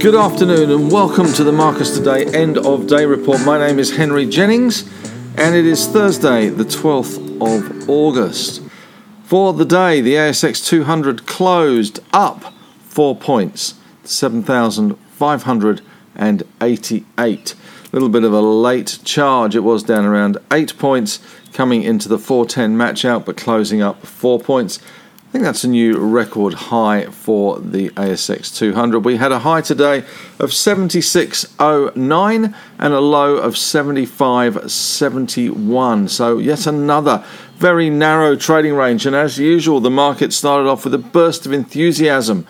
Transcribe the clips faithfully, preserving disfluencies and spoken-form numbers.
Good afternoon and welcome to the Marcus Today End of Day Report. My name is Henry Jennings and it is Thursday the twelfth of August. For the day, the A S X two hundred closed up four points, seven thousand five hundred eighty-eight. A little bit of a late charge. It was down around eight points coming into the four ten match out, but closing up four points. I think that's a new record high for the A S X two hundred. We had a high today of seventy-six oh nine and a low of seventy-five seventy-one. So yet another very narrow trading range. And as usual, the market started off with a burst of enthusiasm,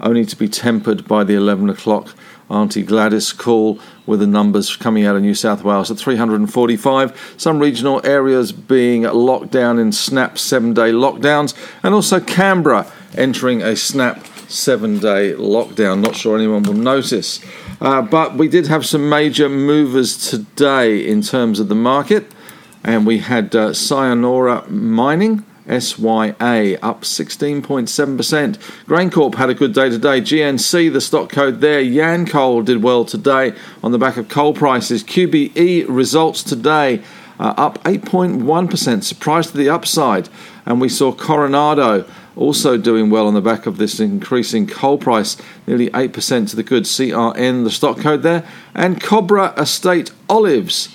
only to be tempered by the eleven o'clock Auntie Gladys call, with the numbers coming out of New South Wales at three hundred forty-five, some regional areas being locked down in snap seven-day lockdowns, and also Canberra entering a snap seven-day lockdown. Not sure anyone will notice. Uh, but we did have some major movers today in terms of the market, and we had uh, Sayonara Mining, S Y A, up sixteen point seven percent. GrainCorp had a good day today. G N C, the stock code there. Yancoal did well today on the back of coal prices. Q B E results today, uh, up eight point one percent, surprise to the upside. And we saw Coronado also doing well on the back of this increasing coal price, nearly eight percent to the good. C R N, the stock code there. And Cobram Estate Olives,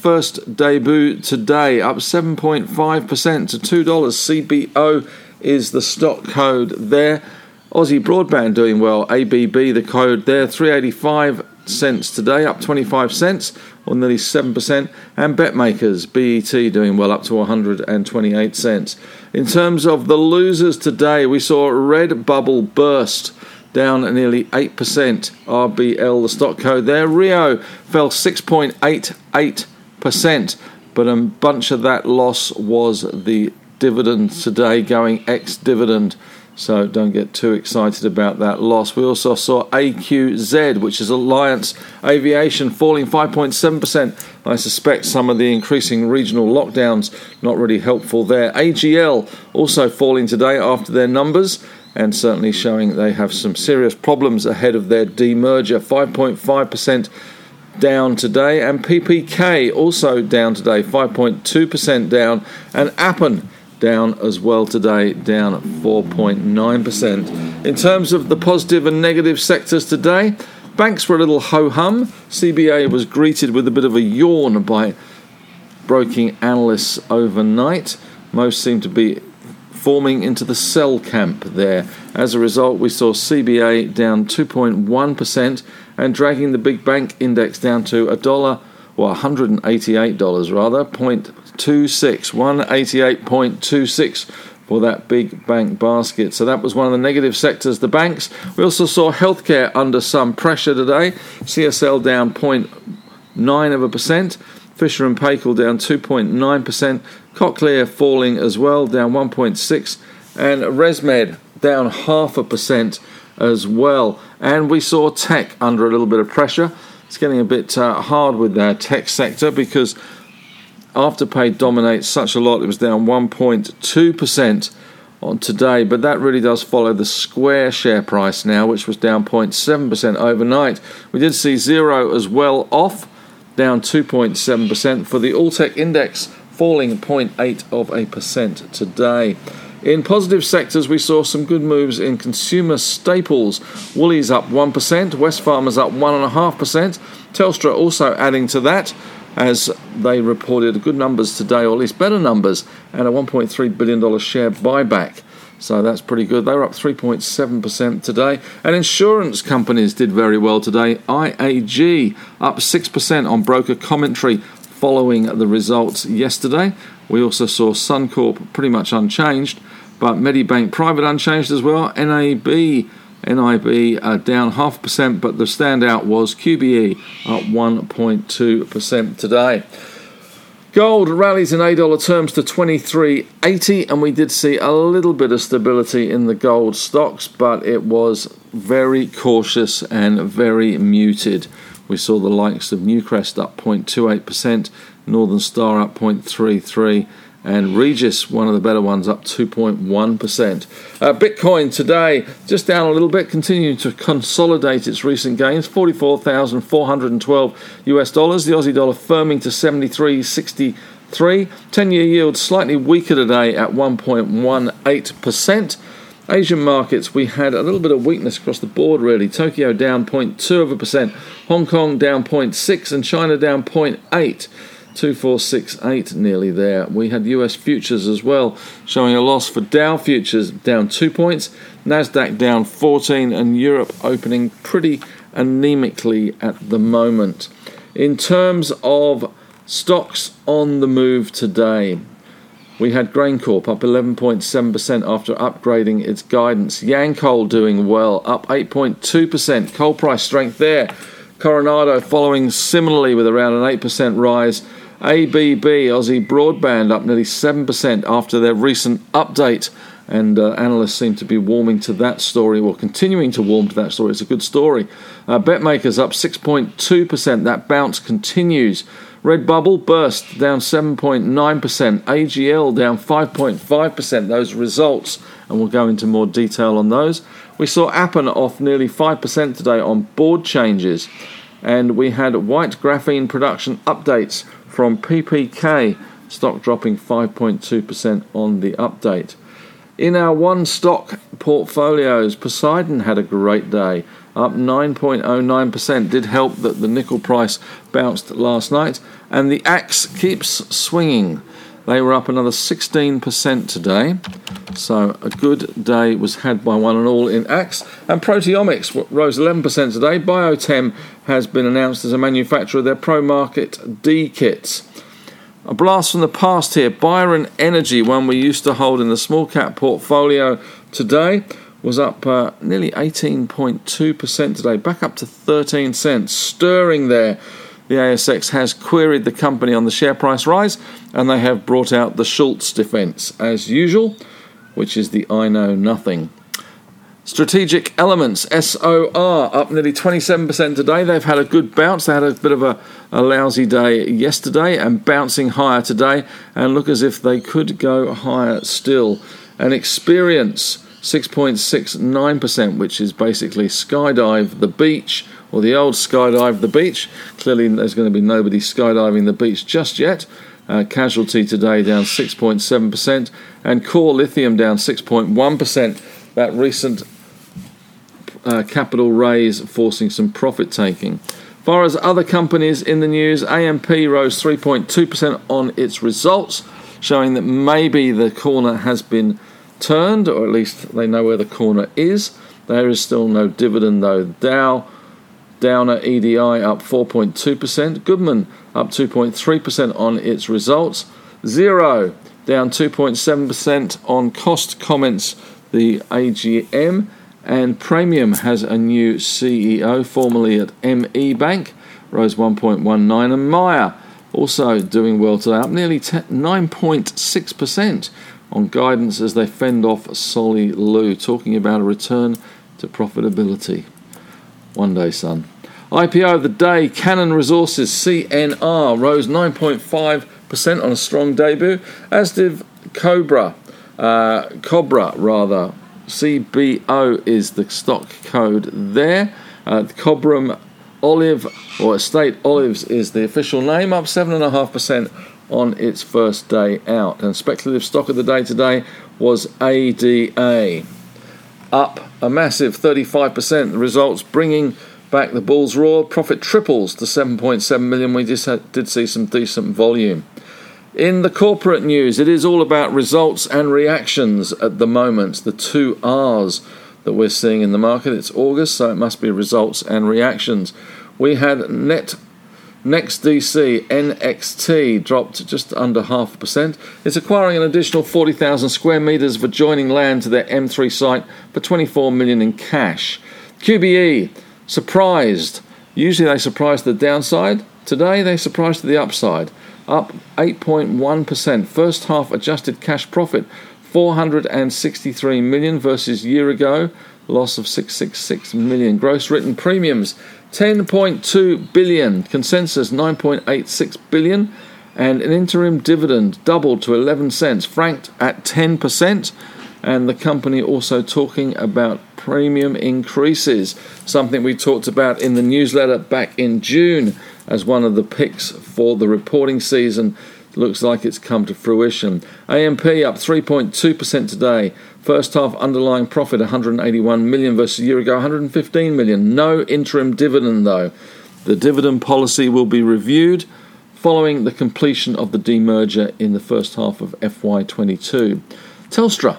first debut today, up seven point five percent to two dollars. C B O is the stock code there. Aussie Broadband doing well. A B B, the code there, three eighty-five cents today, up twenty-five cents or nearly seven percent. And Betmakers, B E T, doing well, up to one hundred twenty-eight cents. In terms of the losers today, we saw Red Bubble burst, down nearly eight percent. R B L, the stock code there. Rio fell six point eight eight percent, but a bunch of that loss was the dividend today, going ex-dividend, so don't get too excited about that loss. We also saw A Q Z, which is Alliance Aviation, falling five point seven percent. I suspect some of the increasing regional lockdowns not really helpful there. A G L also falling today after their numbers, and certainly showing they have some serious problems ahead of their demerger. five point five percent down today, and P P K also down today, five point two percent down, and Appen down as well today, down at four point nine percent. In terms of the positive and negative sectors today, banks were a little ho-hum. C B A was greeted with a bit of a yawn by broking analysts overnight. Most seem to be forming into the sell camp there. As a result, we saw C B A down two point one percent and dragging the big bank index down to a dollar, well, one hundred eighty-eight dollars rather, zero point two six, one hundred eighty-eight point two six for that big bank basket. So that was one of the negative sectors, the banks. We also saw healthcare under some pressure today. C S L down zero point nine of a percent. Fisher and Paykel down two point nine percent, Cochlear falling as well, down one point six percent, and ResMed down half a percent as well. And we saw tech under a little bit of pressure. It's getting a bit uh, hard with their tech sector because Afterpay dominates such a lot. It was down one point two percent on today, but that really does follow the Square share price now, which was down zero point seven percent overnight. We did see Xero as well off, down two point seven percent for the All-Tech Index, falling zero point eight of a percent today. In positive sectors, we saw some good moves in consumer staples. Woolies up one percent, Westfarmers up one point five percent, Telstra also adding to that as they reported good numbers today, or at least better numbers, and a one point three billion dollars share buyback. So that's pretty good. They were up three point seven percent today. And insurance companies did very well today. I A G up six percent on broker commentary following the results yesterday. We also saw Suncorp pretty much unchanged, but Medibank Private unchanged as well. N A B N I B uh, down half a percent, but the standout was Q B E up one point two percent today. Gold rallies in eight dollar terms to twenty-three eighty, and we did see a little bit of stability in the gold stocks, but it was very cautious and very muted. We saw the likes of Newcrest up zero point two eight percent, Northern Star up zero point three three, and Regis, one of the better ones, up two point one percent. Uh, Bitcoin today, just down a little bit, continued to consolidate its recent gains, forty-four thousand four hundred twelve U S dollars. The Aussie dollar firming to seventy-three sixty-three. ten-year yield slightly weaker today at one point one eight percent. Asian markets, we had a little bit of weakness across the board, really. Tokyo down zero point two percent, Hong Kong down zero point six percent, and China down zero point eight percent. two four six eight nearly there. We had U S futures as well showing a loss for Dow futures down two points, Nasdaq down fourteen, and Europe opening pretty anemically at the moment. In terms of stocks on the move today, we had GrainCorp up eleven point seven percent after upgrading its guidance. Yancoal doing well, up eight point two percent. Coal price strength there. Coronado following similarly with around an eight percent rise. A B B, Aussie Broadband, up nearly seven percent after their recent update. And uh, analysts seem to be warming to that story, or continuing to warm to that story. It's a good story. Uh, Betmakers up six point two percent. That bounce continues. Red Bubble burst down seven point nine percent. A G L down five point five percent. Those results, and we'll go into more detail on those. We saw Appen off nearly five percent today on board changes. And we had white graphene production updates from P P K, stock dropping five point two percent on the update. In our one stock portfolios, Poseidon had a great day, up nine point zero nine percent. Did help that the nickel price bounced last night. And the axe keeps swinging. They were up another sixteen percent today. So a good day was had by one and all in axe. And proteomics rose eleven percent today. Biotem has been announced as a manufacturer of their ProMarket D kits. A blast from the past here. Byron Energy, one we used to hold in the small cap portfolio today, was up uh, nearly eighteen point two percent today, back up to thirteen cents. Stirring there. The A S X has queried the company on the share price rise, and they have brought out the Schultz defence as usual, which is the I know nothing. Strategic Elements, S O R, up nearly twenty-seven percent today. They've had a good bounce. They had a bit of a, a lousy day yesterday and bouncing higher today, and look as if they could go higher still. And Experience, six point six nine percent, which is basically skydive the beach, or the old skydive the beach. Clearly there's going to be nobody skydiving the beach just yet. Uh, Casualty today down six point seven percent, and Core Lithium down six point one percent. That recent uh, capital raise forcing some profit taking. As far as other companies in the news, A M P rose three point two percent on its results, showing that maybe the corner has been turned, or at least they know where the corner is. There is still no dividend though. Dow, Downer E D I up four point two percent. Goodman up two point three percent on its results. Xero down two point seven percent on cost comments. The A G M, and Premium has a new C E O, formerly at M E Bank, rose one point one nine percent, and Myer also doing well today, up nearly nine point six percent on guidance as they fend off Solly Lou, talking about a return to profitability. One day, son. I P O of the day, Cannon Resources, C N R, rose nine point five percent on a strong debut, as did Cobra. Uh, Cobra, rather. C B O is the stock code there. Uh, Cobram Olive or Estate Olives is the official name, up seven point five percent on its first day out. And speculative stock of the day today was A D A, up a massive thirty-five percent. The results bringing back the bull's roar. Profit triples to seven point seven million. We just had, did see some decent volume. In the corporate news, it is all about results and reactions at the moment, the two R's that we're seeing in the market. It's August, so it must be results and reactions. We had Net NextDC, N X T, dropped just under half a percent. It's acquiring an additional forty thousand square metres of adjoining land to their M three site for twenty-four million dollars in cash. Q B E, surprised. Usually they surprise to the downside. Today they surprised to the upside. Up eight point one percent. First half adjusted cash profit, four hundred sixty-three million dollars versus year ago, loss of six hundred sixty-six million dollars. Gross written premiums, ten point two billion dollars. Consensus, nine point eight six billion dollars. and an interim dividend doubled to eleven cents, franked at ten percent, and the company also talking about premium increases, something we talked about in the newsletter back in June as one of the picks for the reporting season. Looks like it's come to fruition. A M P up three point two percent today. First half underlying profit one hundred eighty-one million versus a year ago one hundred fifteen million. No interim dividend though. The dividend policy will be reviewed following the completion of the demerger in the first half of F Y twenty-two. Telstra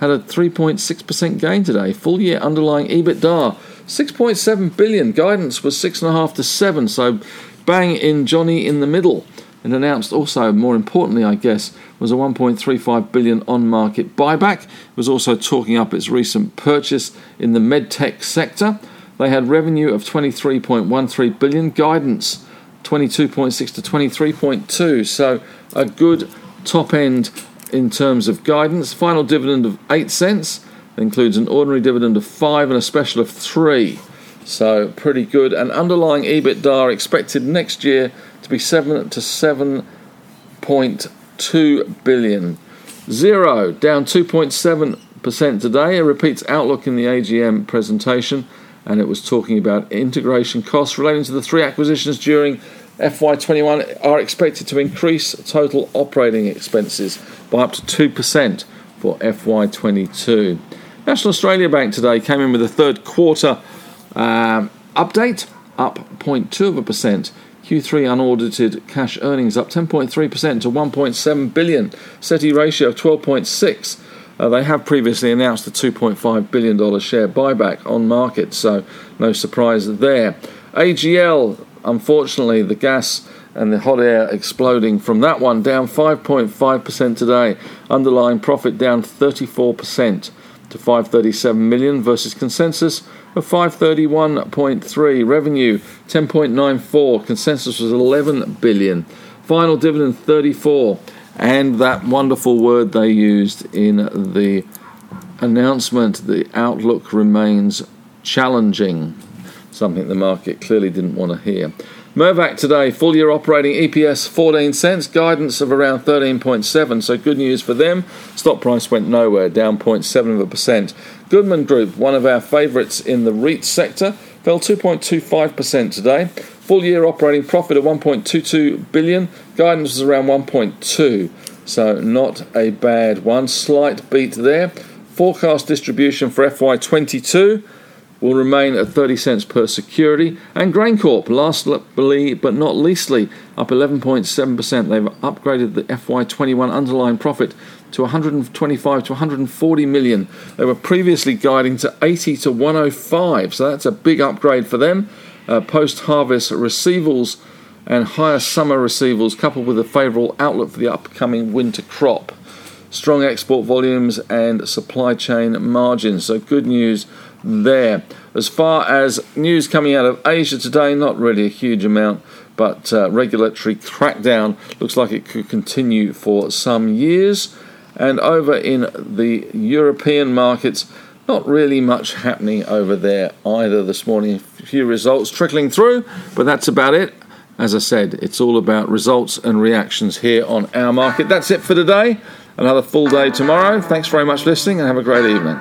had a three point six percent gain today. Full year underlying EBITDA six point seven billion. Guidance was six point five to seven, so bang in Johnny in the middle. And announced also, more importantly, I guess, was a one point three five billion on-market buyback. It was also talking up its recent purchase in the medtech sector. They had revenue of twenty-three point one three billion, guidance twenty-two point six to twenty-three point two. So a good top end in terms of guidance. Final dividend of eight cents. It includes an ordinary dividend of five and a special of three. So pretty good. And underlying EBITDA expected next year to be seven to seven point two billion. Zero down two point seven percent today. It repeats outlook in the A G M presentation, and it was talking about integration costs relating to the three acquisitions during F Y twenty-one are expected to increase total operating expenses by up to two percent for F Y twenty-two. National Australia Bank today came in with a third quarter um, update, up zero point two percent. Q three unaudited cash earnings up ten point three percent to one point seven billion dollars. SETI ratio of twelve point six. Uh, they have previously announced the two point five billion dollars share buyback on market, so no surprise there. A G L, unfortunately, the gas and the hot air exploding from that one, down five point five percent today. Underlying profit down thirty-four percent to five hundred thirty-seven million dollars versus consensus of five hundred thirty-one point three. Revenue ten point nine four, consensus was eleven billion. Final dividend thirty-four, and that wonderful word they used in the announcement, the outlook remains challenging, something the market clearly didn't want to hear. Mirvac today, full year operating E P S fourteen cents, guidance of around thirteen point seven, so good news for them. Stock price went nowhere, down zero point seven percent. Goodman Group, one of our favourites in the REIT sector, fell two point two five percent today. Full year operating profit of one point two two billion, guidance was around one point two, so not a bad one. Slight beat there. Forecast distribution for F Y twenty-two will remain at thirty cents per security. And GrainCorp, lastly but not leastly, up eleven point seven percent. They've upgraded the F Y twenty-one underlying profit to one hundred twenty-five to one hundred forty million. They were previously guiding to eighty to one hundred five, so that's a big upgrade for them. Uh, post-harvest receivables and higher summer receivables, coupled with a favourable outlook for the upcoming winter crop. Strong export volumes and supply chain margins, so good news there. As far as news coming out of Asia today, not really a huge amount, but uh, regulatory crackdown looks like it could continue for some years. And over in the European markets, not really much happening over there either this morning. A few results trickling through, but that's about it. As I said, it's all about results and reactions here on Our Market. That's it for today. Another full day tomorrow. Thanks very much for listening and have a great evening.